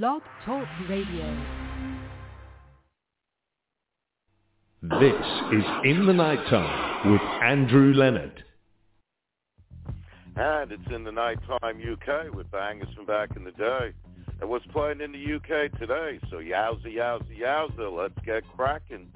Blog Talk Radio. This is In the Nighttime with Andrew Leonard. And it's In the Nighttime UK with bangers from back in the day. And what's playing in the UK today? So yowza, yowza, yowza, let's get cracking.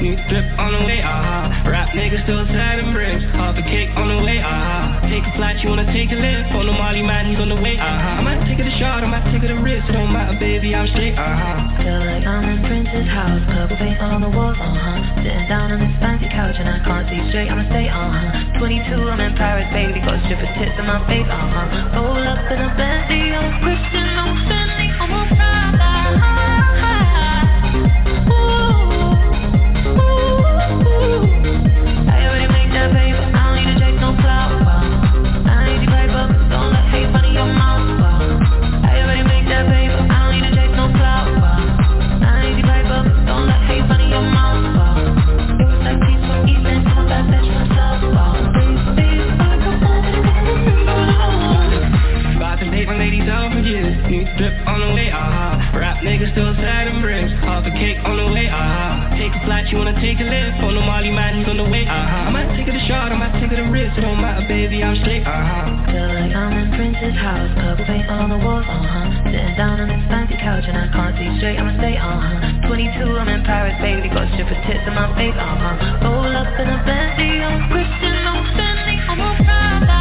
New drip on the way, ah. Rap niggas still sad and bricks. Half a cake on the way, ah. Take a flight, you wanna take a lift. On the Molly man, he's on the way, ah. I might take it a shot, I might take it a risk. It don't matter, baby, I'm straight, ah. Feel like I'm in Prince's house. Purple paint on the walls, uh-huh. Sitting down on this fancy couch and I can't see straight, I'ma stay, uh-huh. 22, I'm in Paris, baby. Got stripper tits in my face, uh-huh. Roll up in a Bentley, I'm a Christian, I'm Fendi, I'm a drip on the way, ah. Rap niggas still sad and bricks. Half a cake on the way, ah. Take a flight, you wanna take a lift. On the Molly man, he's on the way, ah. I might take it a shot, I might take it a risk. It don't matter, baby, I'm straight, ah. Feel like I'm in Prince's house. Purple paint on the walls, uh-huh. Sitting down on this fancy couch and I can't see straight, I'ma stay, uh-huh. 22, I'm in Paris, baby. Got stripper tits in my face, uh-huh. Roll up in a Bentley, I'm Christian, I'm Fendi, I'm a brother.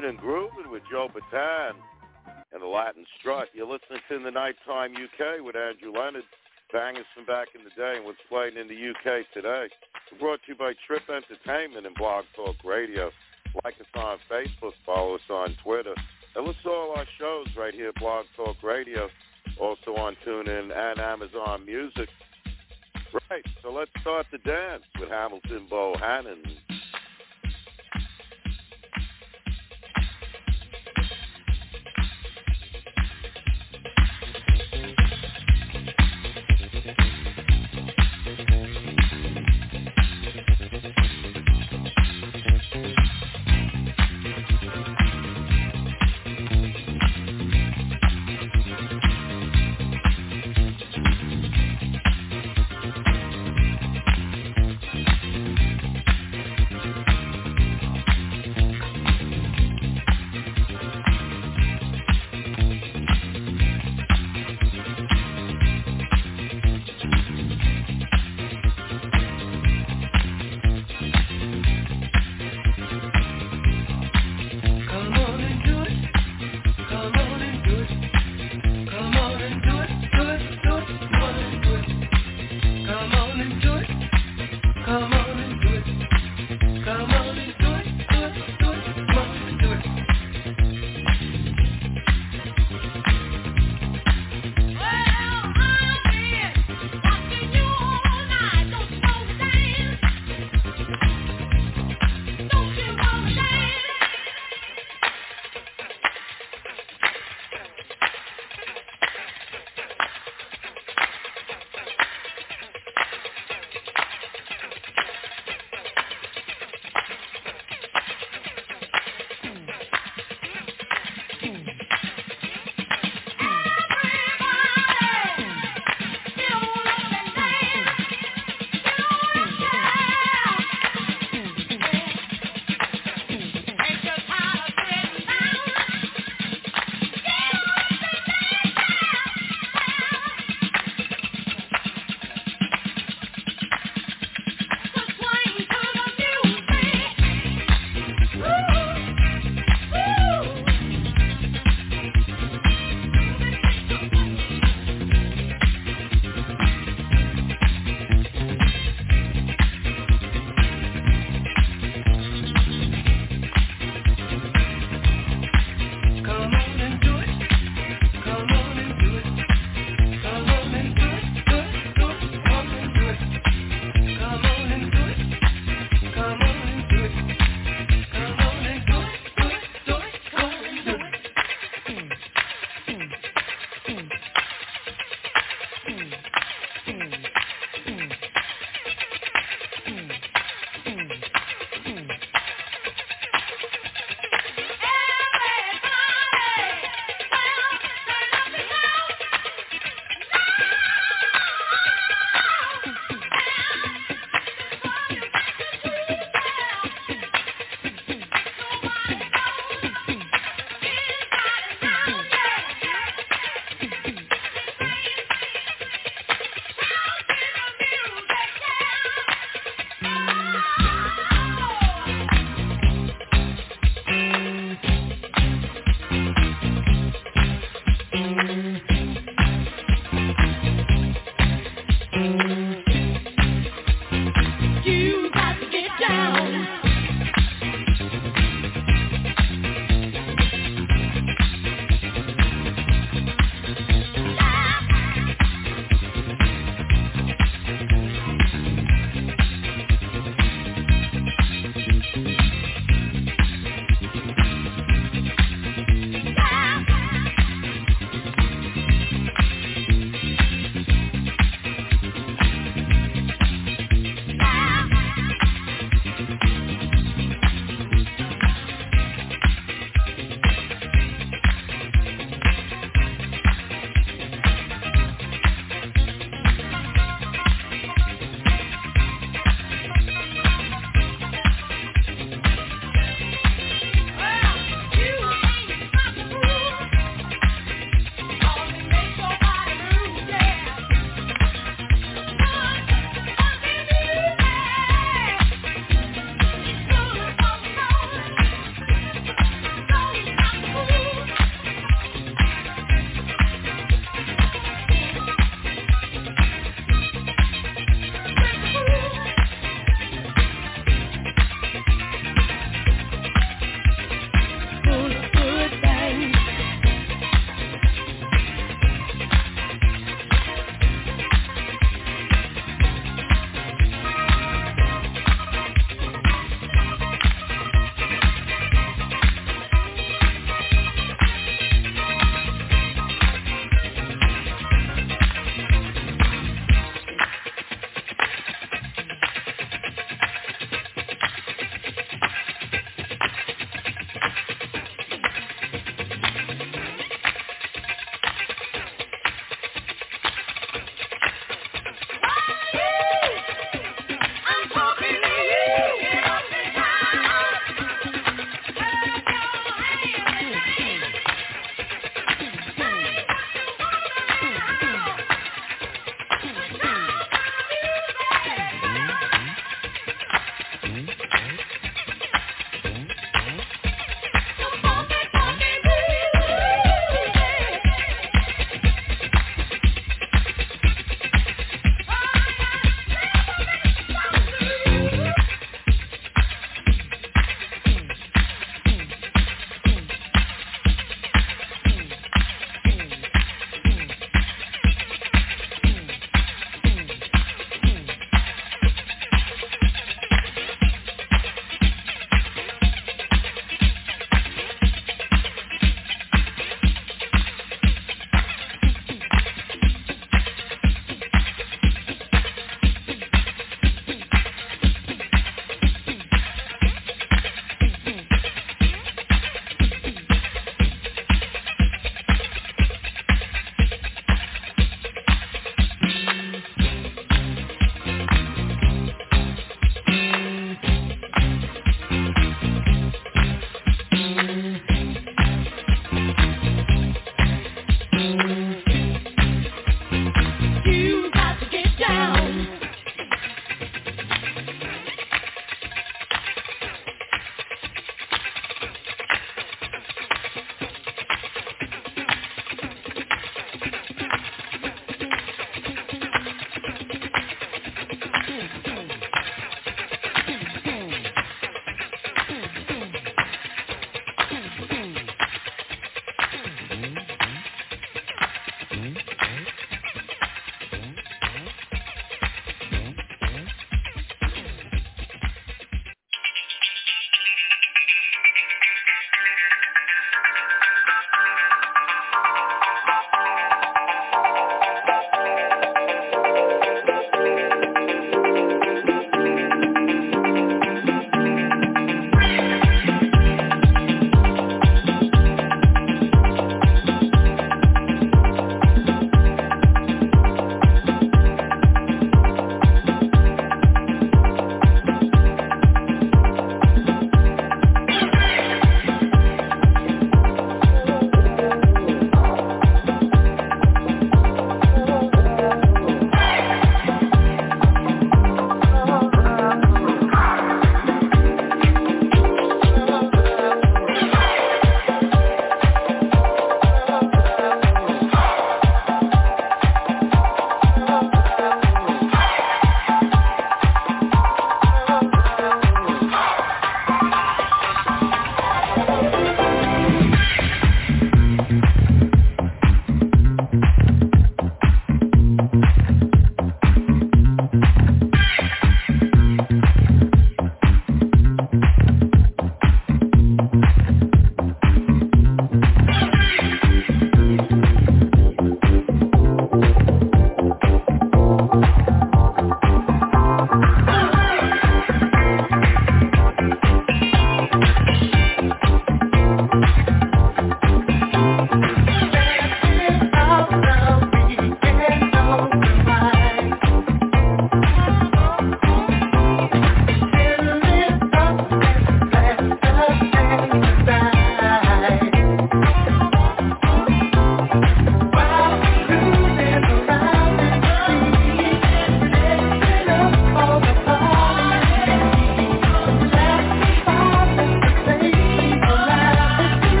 Moving and Grooving with Joe Batan and the Latin Strut. You're listening to In the Nighttime UK with Andrew Lennon, bangers from back in the day and what's playing in the UK today. We're brought to you by Trip Entertainment and Blog Talk Radio. Like us on Facebook, follow us on Twitter, and listen to all our shows right here at Blog Talk Radio, also on TuneIn and Amazon Music. Right, so let's start the dance with Hamilton Bohannon.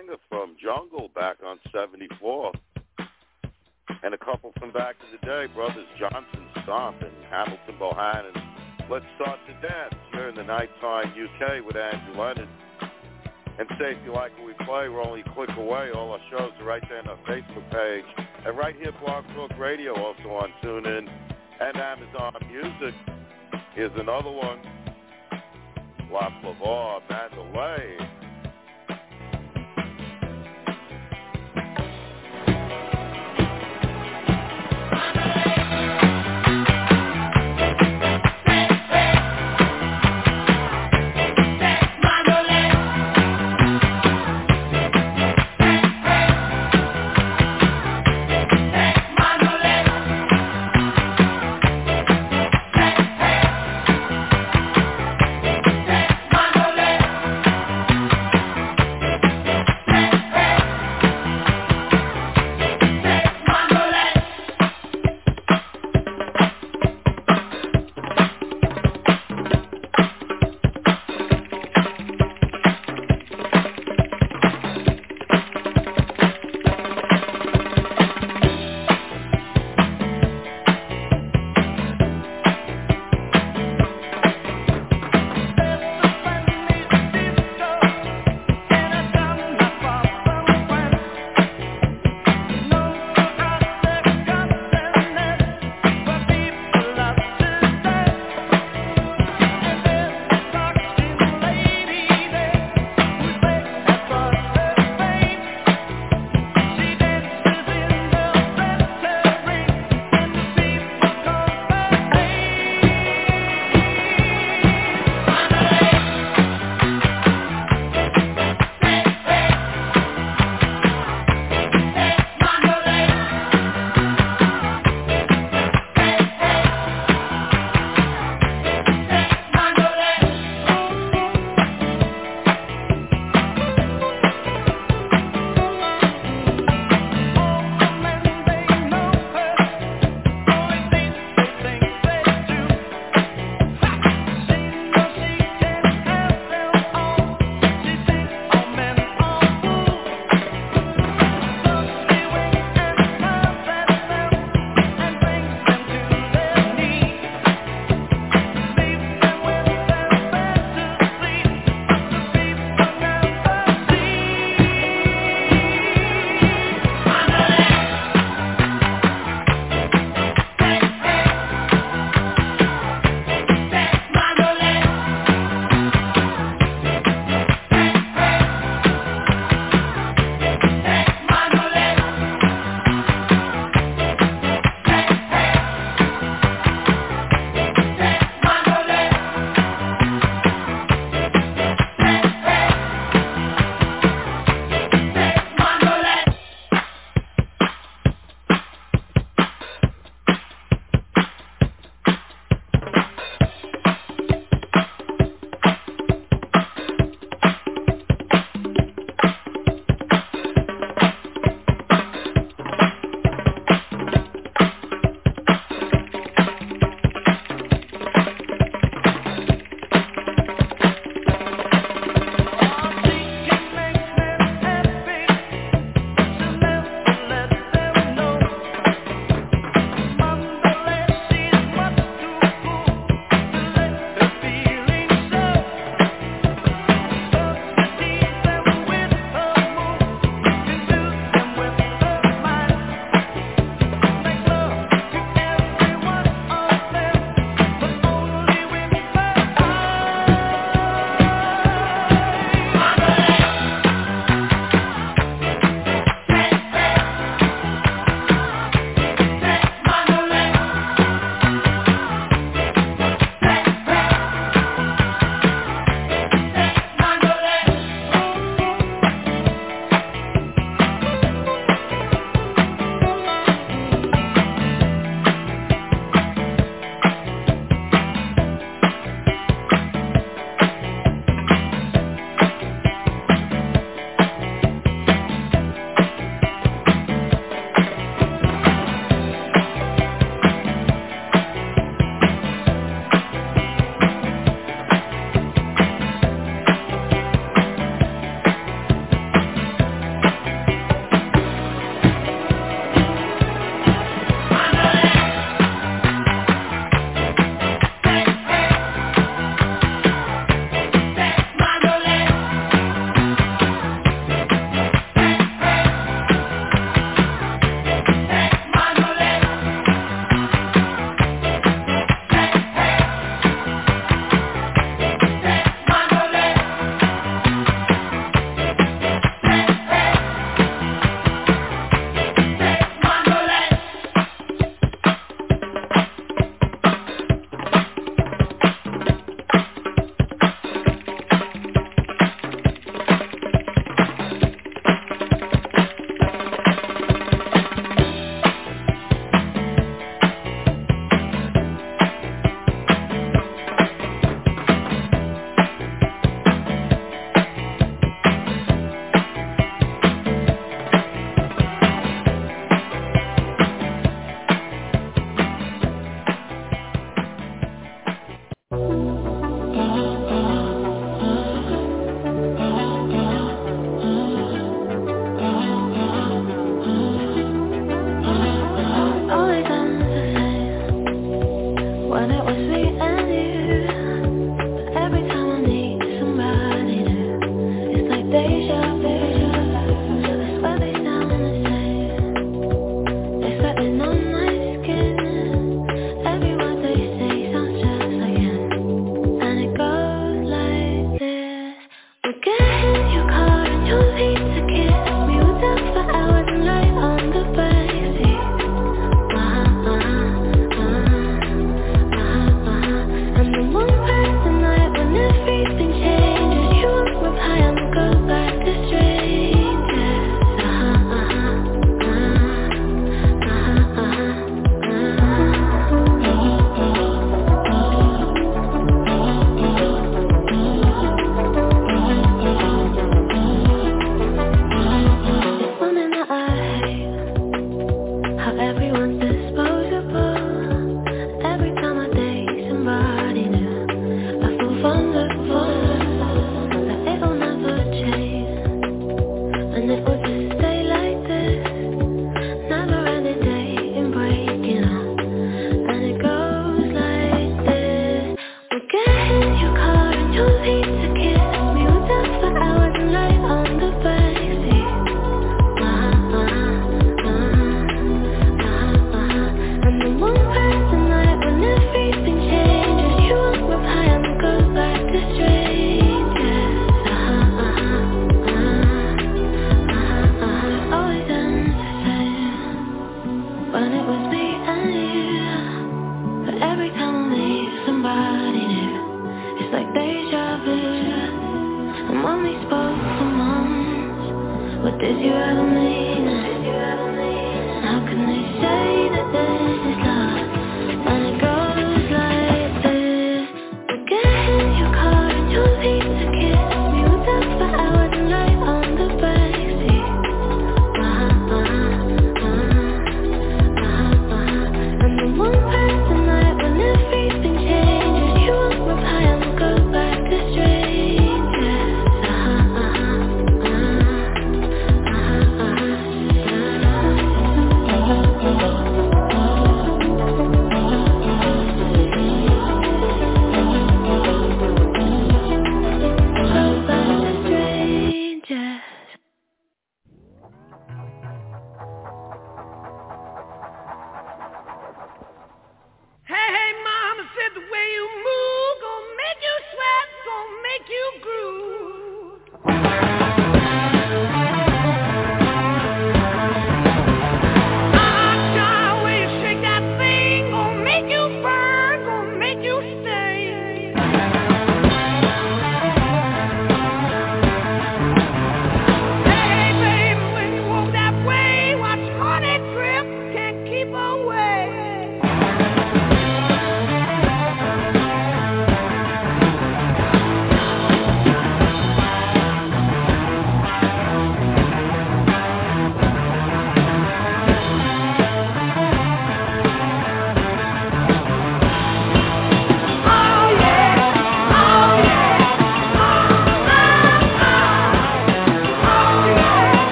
banger from Jungle back on 74. And a couple from back in the day, brothers Johnson Stomp and Hamilton Bohannon. Let's start to dance here in the Nighttime UK with Andrew Lennon. And say if you like what we play, we're only a click away. All our shows are right there on our Facebook page. And right here, Blog Talk Radio, also on TuneIn and Amazon Music. Here's another one. La Flavor, Mandalay.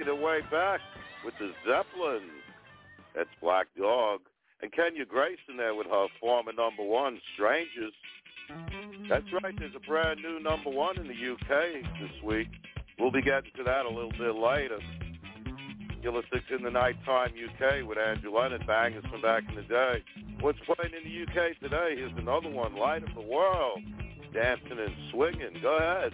making her way back with the Zeppelin. That's Black Dog. And Kenya Grayson there with her former number one, Strangers. That's right, there's a brand new number one in the UK this week. We'll be getting to that a little bit later. You're listening to In the Nighttime UK with Andrew Lennon, bangers from back in the day. What's playing in the UK today? Here's another one, Light of the World, dancing and swinging. Go ahead.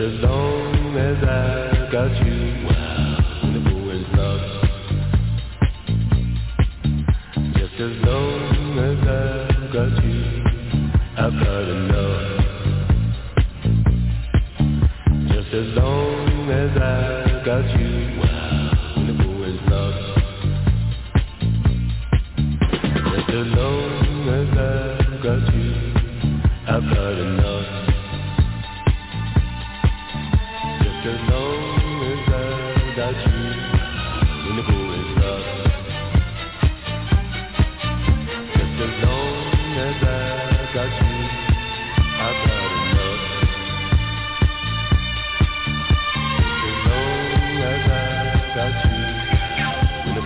As long as I got you, wow, the going up. Just as long as I got you, I've got enough. Just as long as I got you, wow, the going up. Just as long as I got you, I've got enough. As long as I got you, when the going up. Just as long as I got you, I've got enough. Just as long as I got you, when the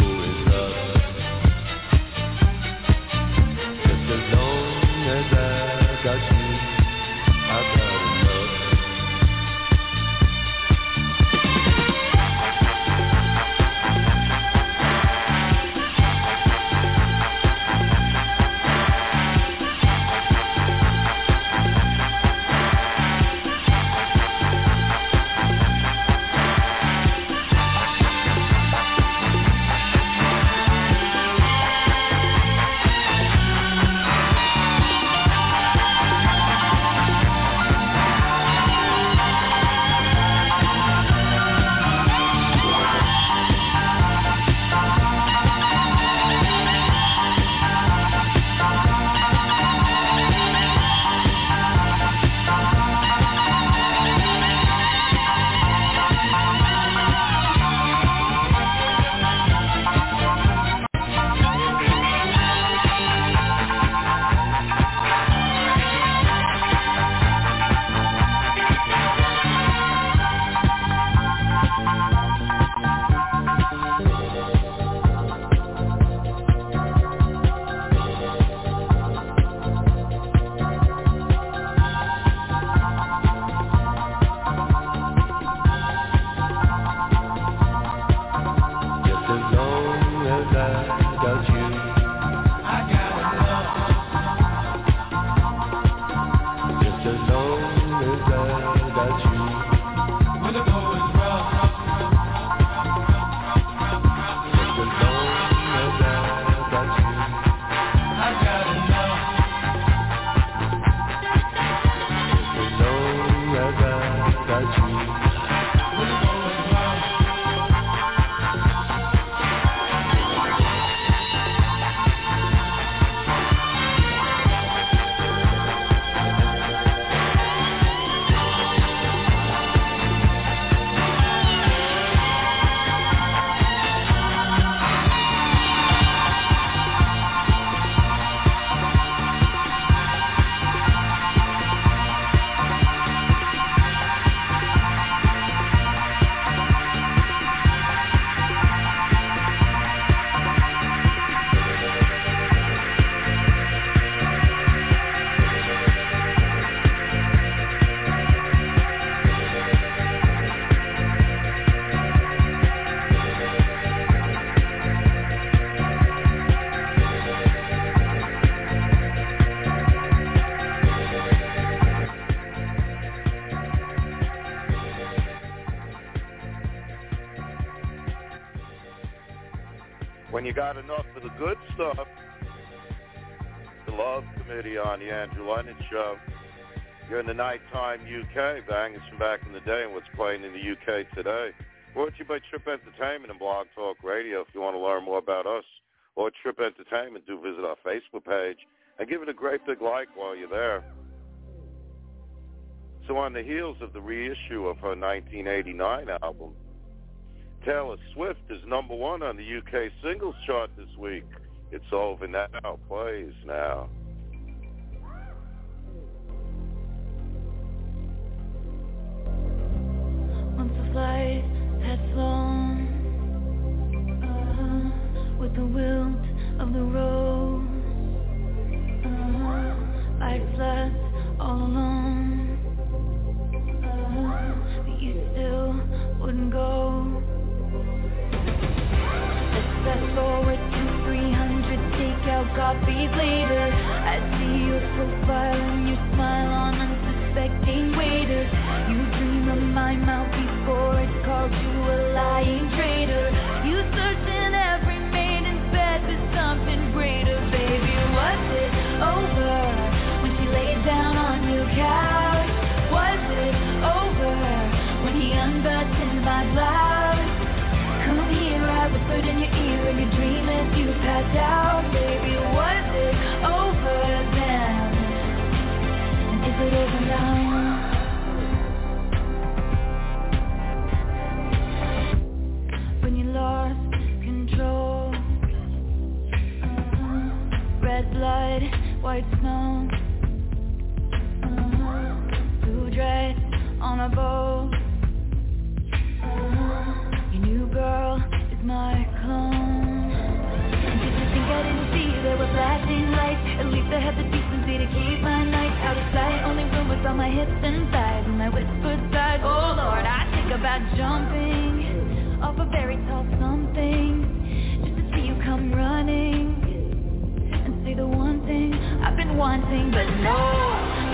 going When you got enough of the good stuff, The Love Committee on the Andrew Lennon Show. You're in the nighttime UK, bangers from back in the day and what's playing in the UK today. Brought to you by Trip Entertainment and Blog Talk Radio. If you want to learn more about us or Trip Entertainment, do visit our Facebook page and give it a great big like while you're there. So on the heels of the reissue of her 1989 album, Taylor Swift is number one on the UK singles chart this week. It's Over Now plays now. Once the flight had flown with the wilt of the road, I slept all alone, but you still wouldn't go. Let's fast forward to 300, take out copies later. I see your profile and your smile on unsuspecting waiters. You dream of my mouth before it called you a lying traitor. You search in every maiden's bed for something greater. Baby, was it over when she laid down on your couch? Was it over when he unbuttoned my blouse? Come here, I whispered in your ear and your dream as you passed out. Baby, was it over then? And is it over now? Lost control, red blood, white snow, blue dress on a boat, your new girl is my clone. And did you think I didn't see there were flashing lights? At least I had the decency to keep my night out of sight. Only room was on my hips and thighs, and I whispered sighs. Oh Lord, I think about jumping off a very tall something, just to see you come running and say the one thing I've been wanting. But no,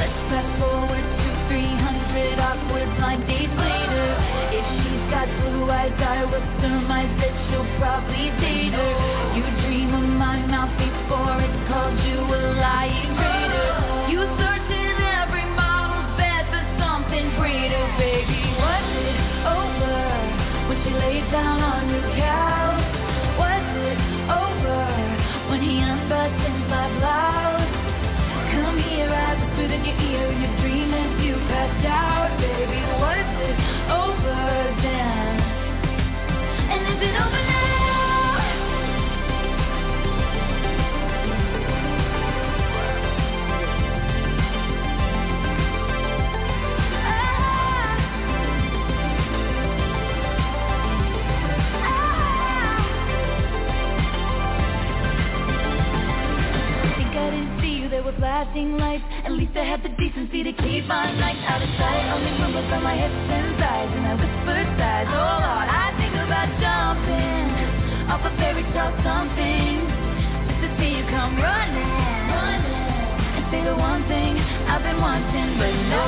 let's fast forward to 300 awkward blind dates later. If she's got blue eyes, I will surmise that she'll probably date her. You dream of my mouth before it called you a lying traitor. You search in every model's bed for something greater. Baby, was it over when she laid down on your couch? Was it over when he unbuttoned my blouse? Come here, I whispered in your ear and your dream as you passed out. Baby, was it over then? And is it over now? Flashing lights, at least I had the decency to keep my night out of sight. Only rumbles on my hips and thighs, and I whispered sighs. Oh Lord, I think about jumping off a fairy tale something, just to see you come running and say the one thing I've been wanting. But no.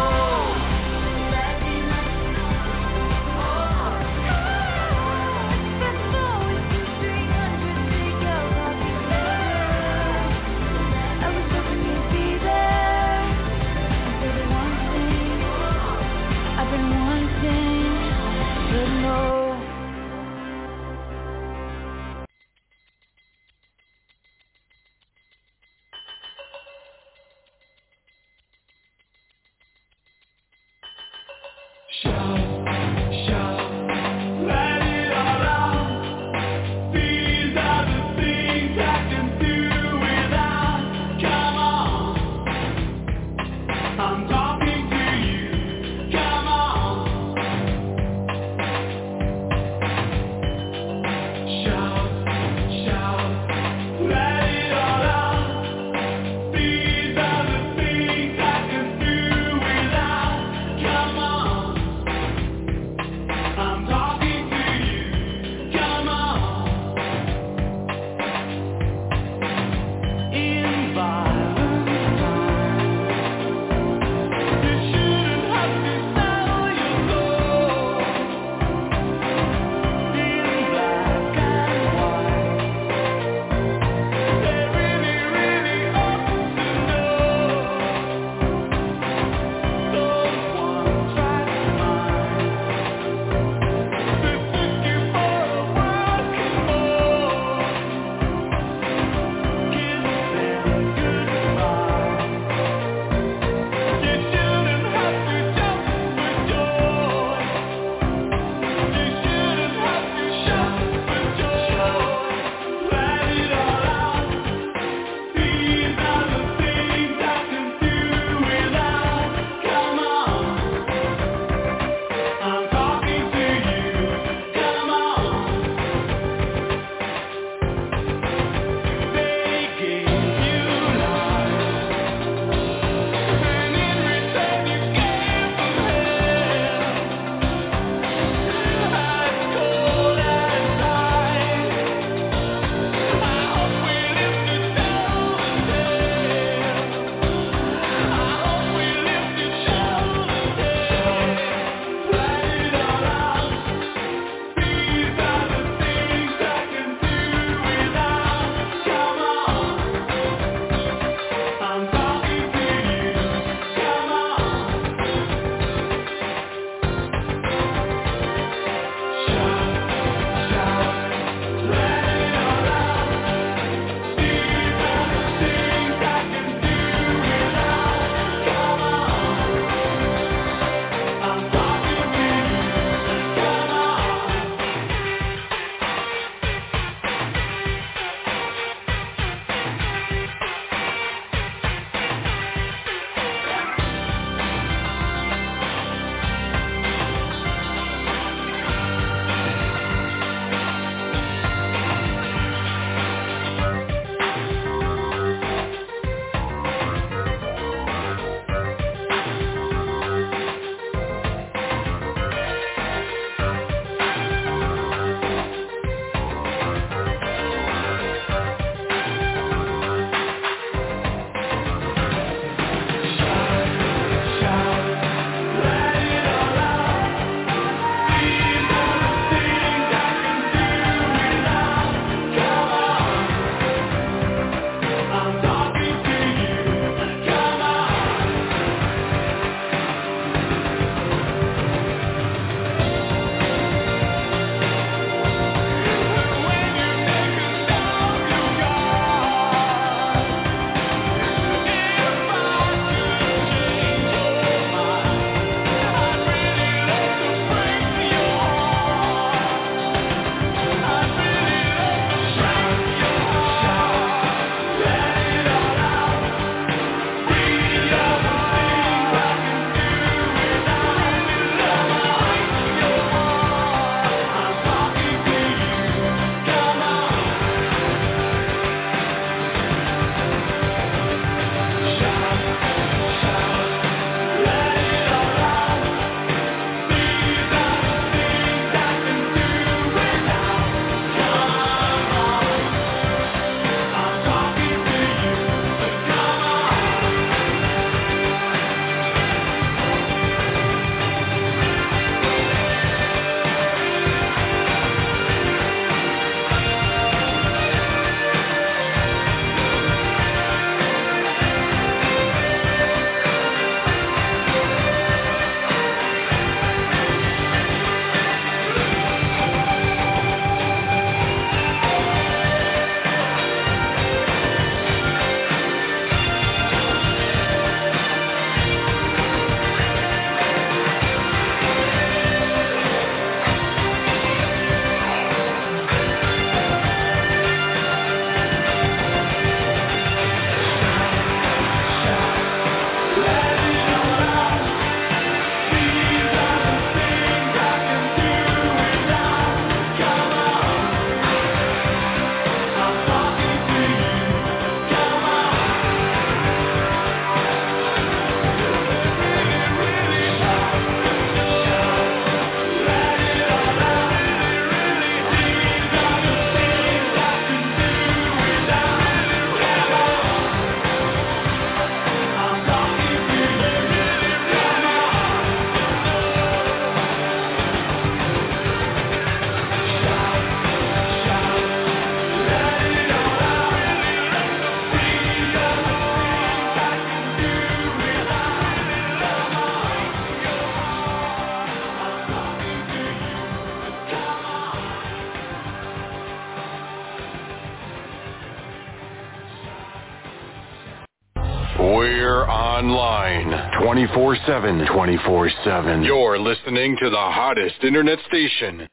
We're online 24/7. 24/7. You're listening to the hottest internet station.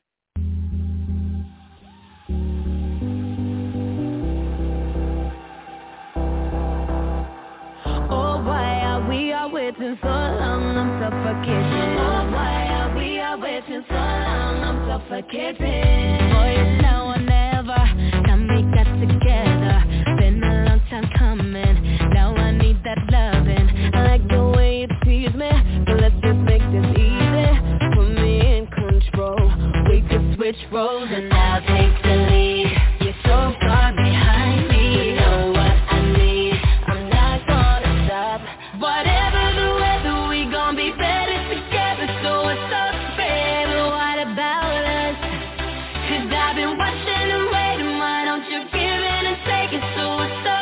Oh, why are we all waiting so long? I'm suffocating. Oh, why are we all waiting so long? I'm suffocating. Boy, it's now or never. Got me got together. Been a long time coming. Now I need that loving. I like the way you tease me, but let's just make this easy. Put me in control. We could switch roles and I'll take the lead. You're so far behind me. You know what I need. I'm not gonna stop. Whatever the weather, we gon' be better together. So it's up, baby. What about us? 'Cause I've been watching and waiting. Why don't you give in and take it? So it's up.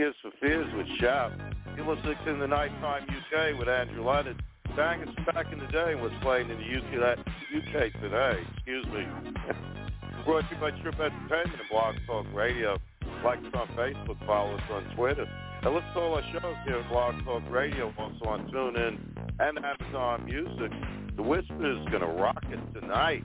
Tears for Fears with Chef. It was in the Nighttime UK with Andrew Lennon. Bangers back in the day was playing in the UK today. Excuse me. Brought to you by Trip Entertainment and Blog Talk Radio. Like us on Facebook, follow us on Twitter. And listen to all our shows here at Blog Talk Radio, also on TuneIn and Amazon Music. The Whisper is going to rock it tonight.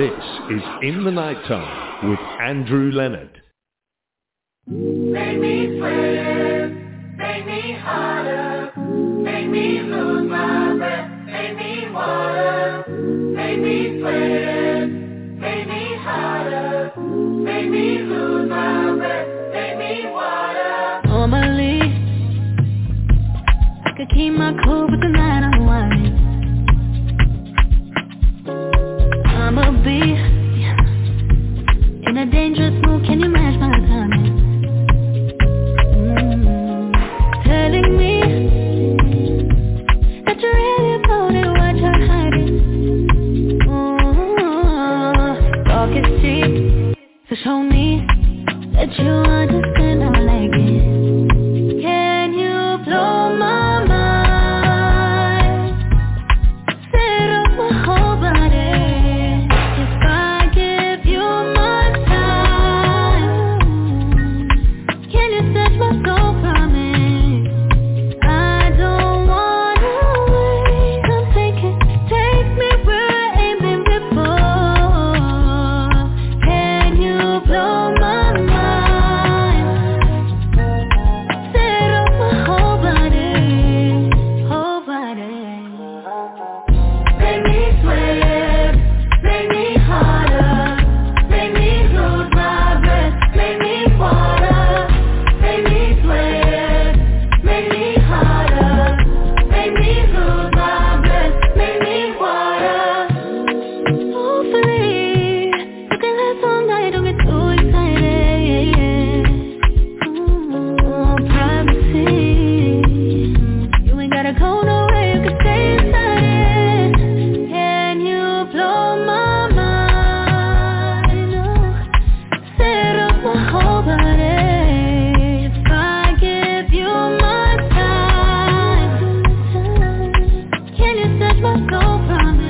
This is In the Nighttime with Andrew Lennon. Make me friends, make me harder, make me lose my breath, make me water, make me friends, make me harder, make me lose my breath, make me water. Normally, I could keep my cool, but tonight I'm wild. I'm a bee in a dangerous mood, can you match my timing? Telling me that you're really about it, what you're hiding. Ooh, talk is cheap, so show me that you understand how I like it. Can you blow my mind? Set up my whole body. If I give you my time, can you set my soul from it?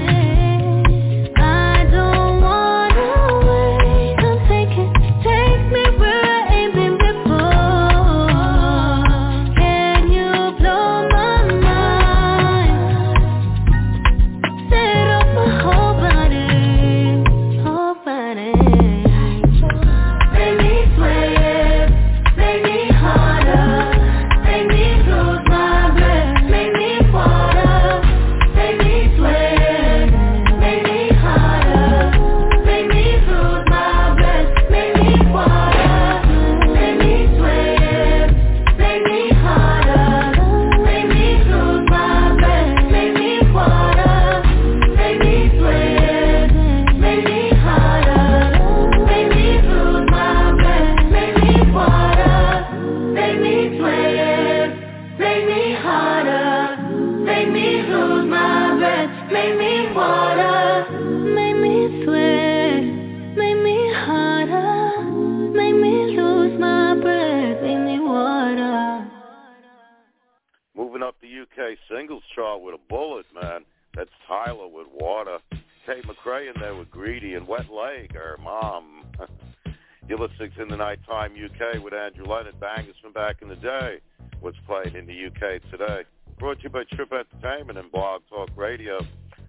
Nighttime UK with Andrew Lennon, bangers from back in the day, what's played in the UK today. Brought to you by Trip Entertainment and Blog Talk Radio.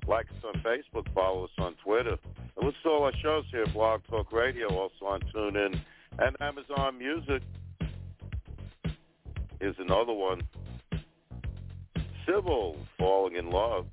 Like us on Facebook, follow us on Twitter. And listen to all our shows here at Blog Talk Radio, also on TuneIn and Amazon Music. Here's another one. Sybil, Falling in Love.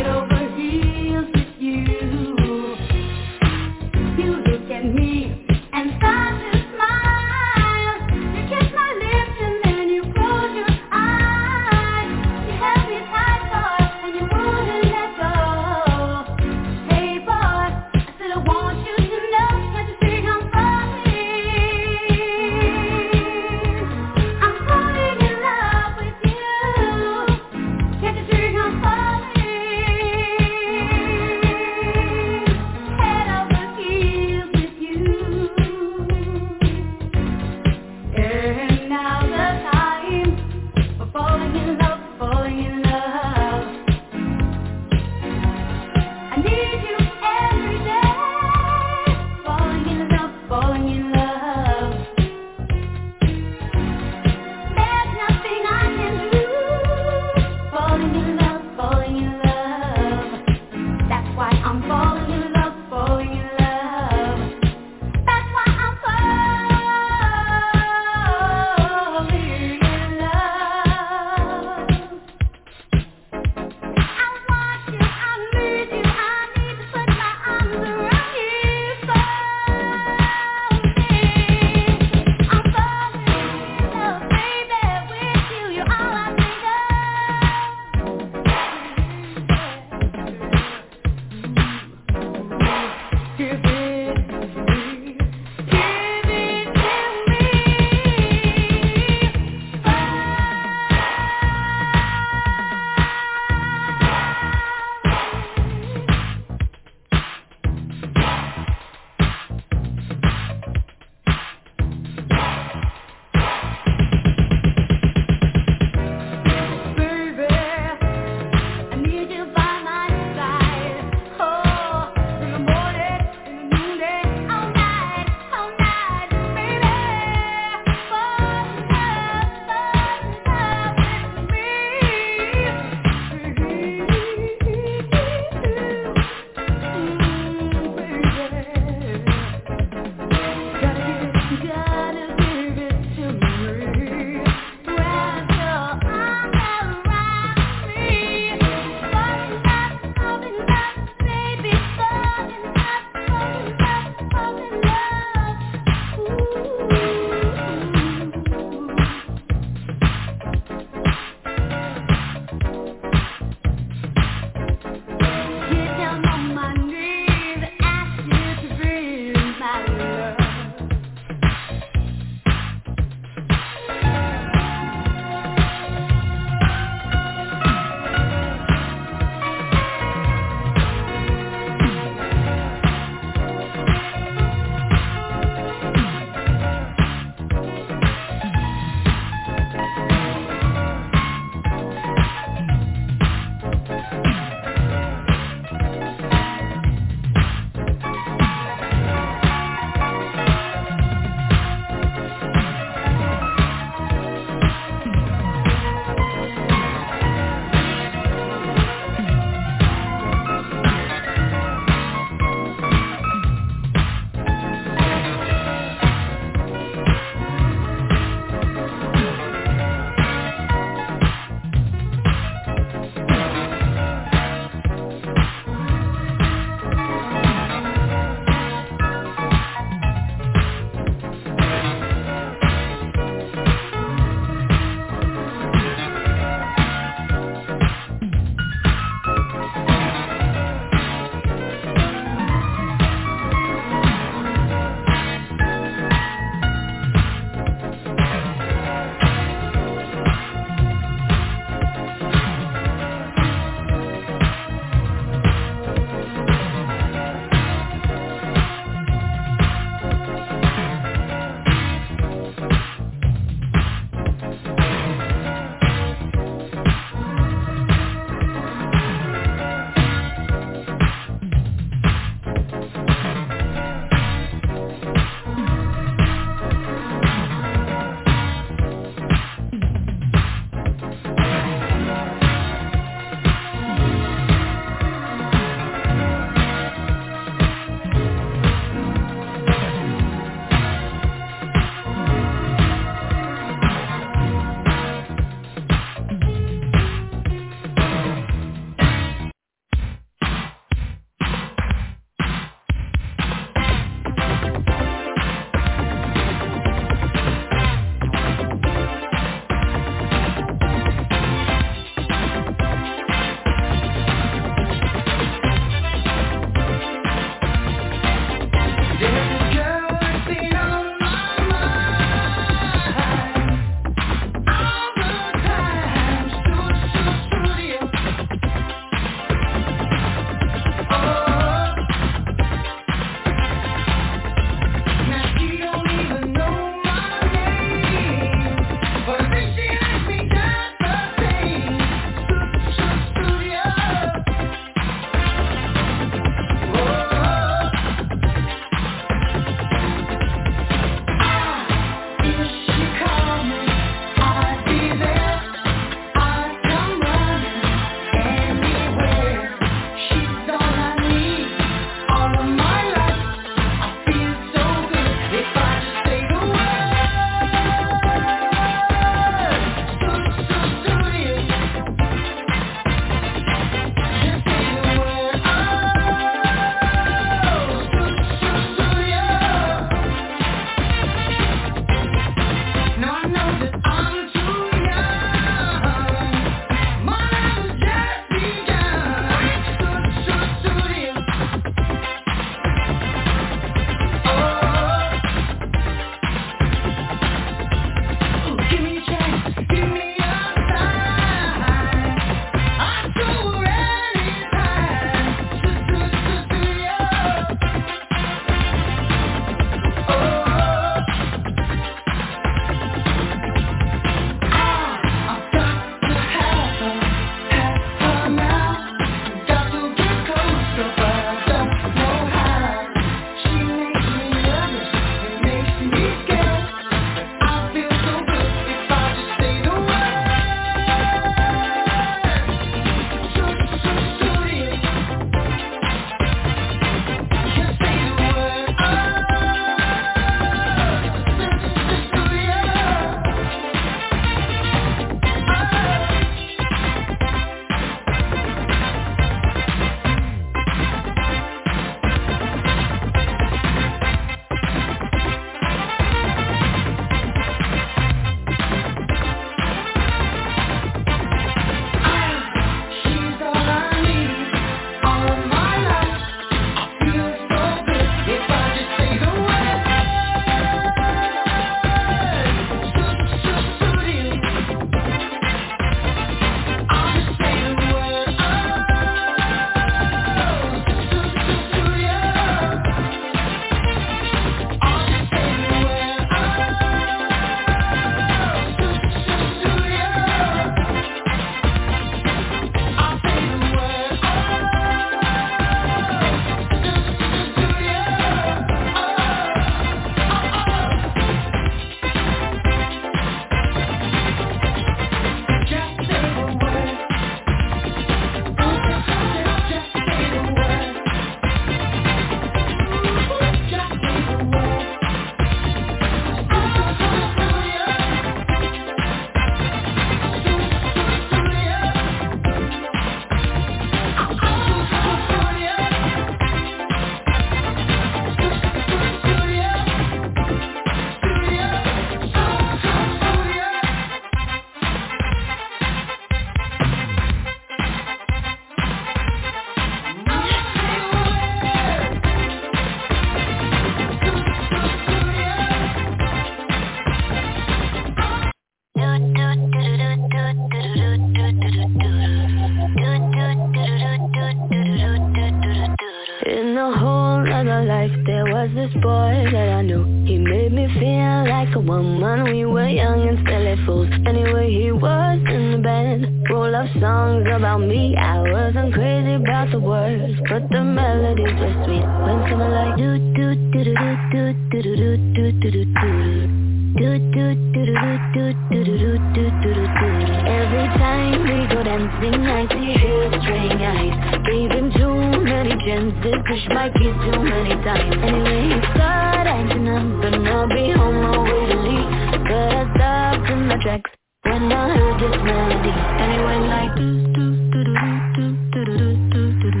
of my life, there was this boy that I knew. He made me feel like a woman. We were young and silly fools. Anyway, he was in the band, full of songs about me. I wasn't crazy about the words, but the melodies were sweet. When someone like do do do do do do do do do do do do. Do do do do do do do do do do do. Every time we go dancing, I see his string eyes. Gave him too many chances, pushed my kids too many times. Anyway, he started acting up, and I'll be home always late. But I stopped in my tracks when I heard this melody. And it went like do do do do do do do do do do do.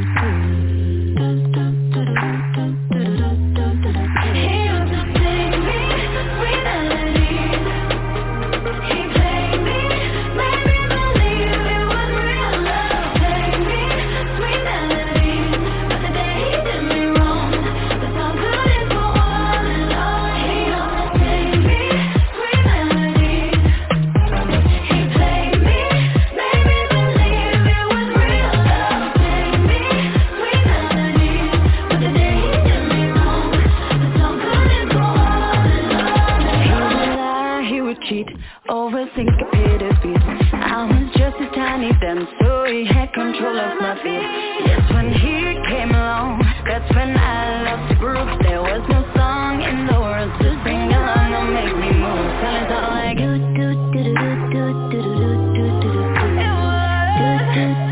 Overthinking beat. I was just a tiny then, so he had control of my feet. Yes, when he came along, that's when I lost the groove. There was no song in the world to sing along or make me move. Silence all like do do do do do do do do do do do.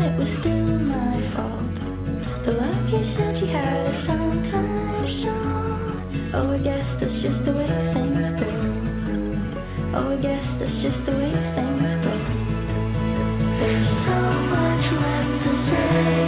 It was do do do do do do.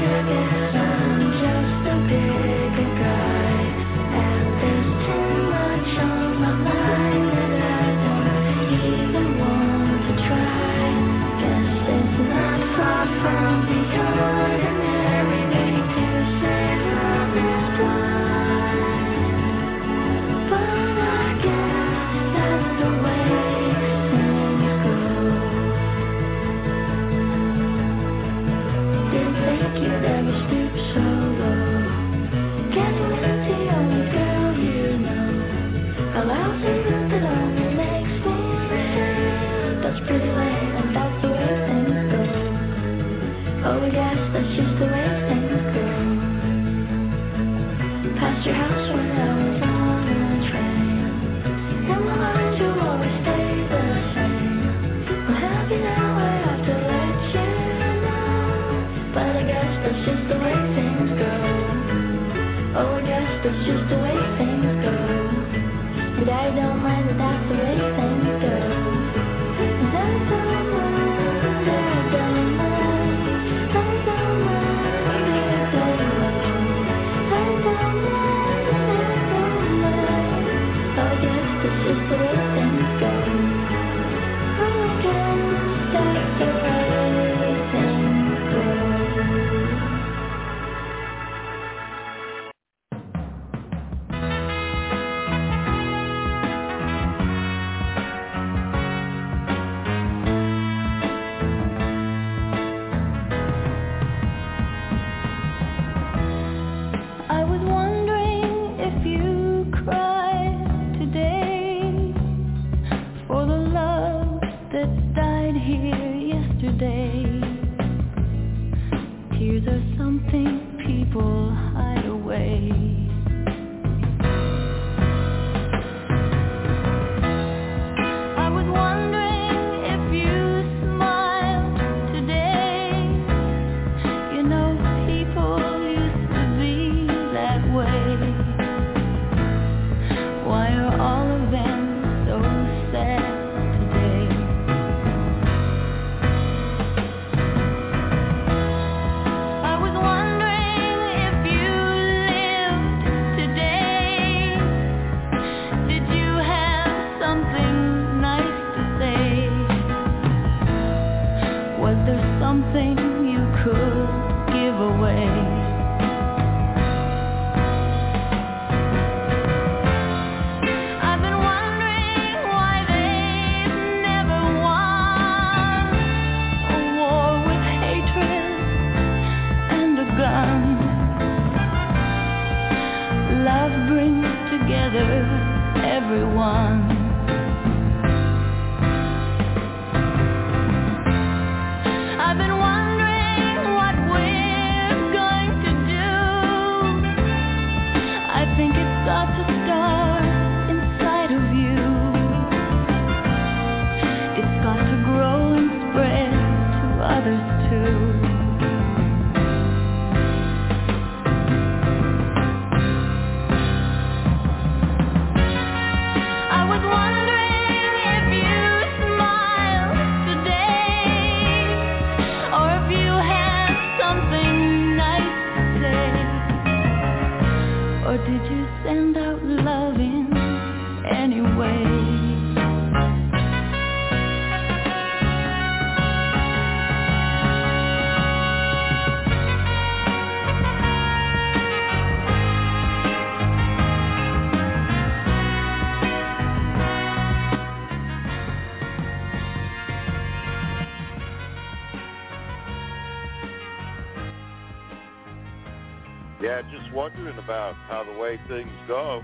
Wondering about how the way things go.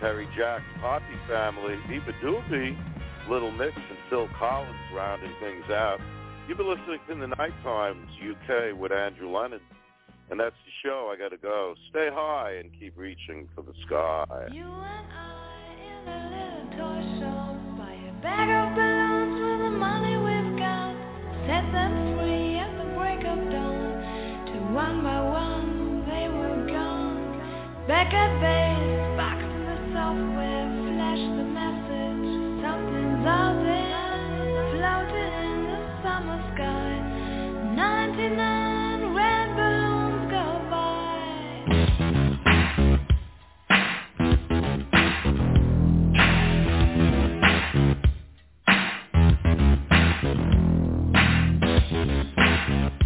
Terry Jacks, Poppy Family, Diva Doobie, Little Mix, and Phil Collins rounding things out. You've been listening to The Night Times UK with Andrew Lennon, and that's the show. I gotta go. Stay high and keep reaching for the sky. You and I in a little toy shop, buy a bag of balloons with the money we've got, set them free at the break of dawn, to one by one. Back at base, box the software, flash the message. Something's out there, floating in the summer sky. 99 red balloons go by.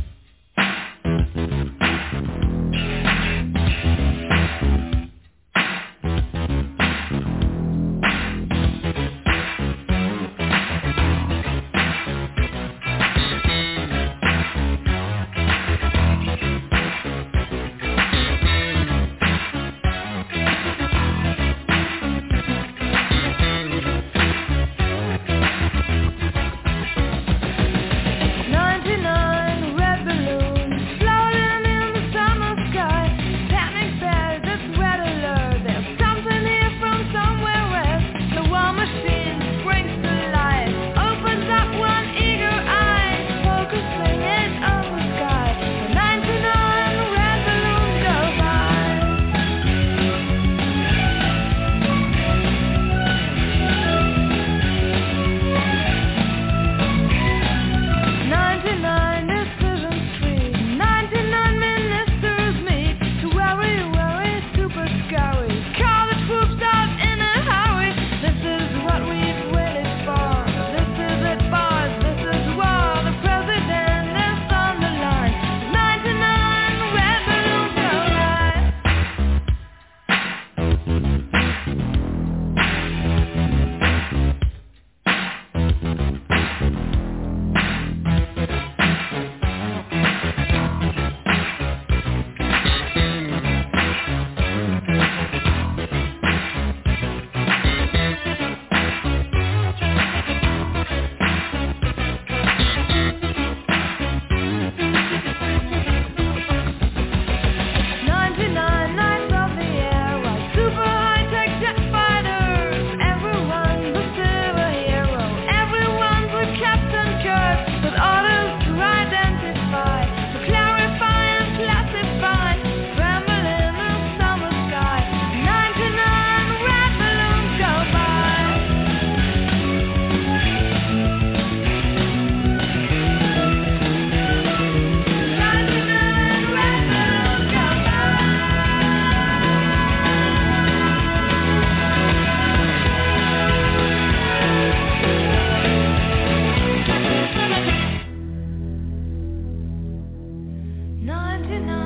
tonight.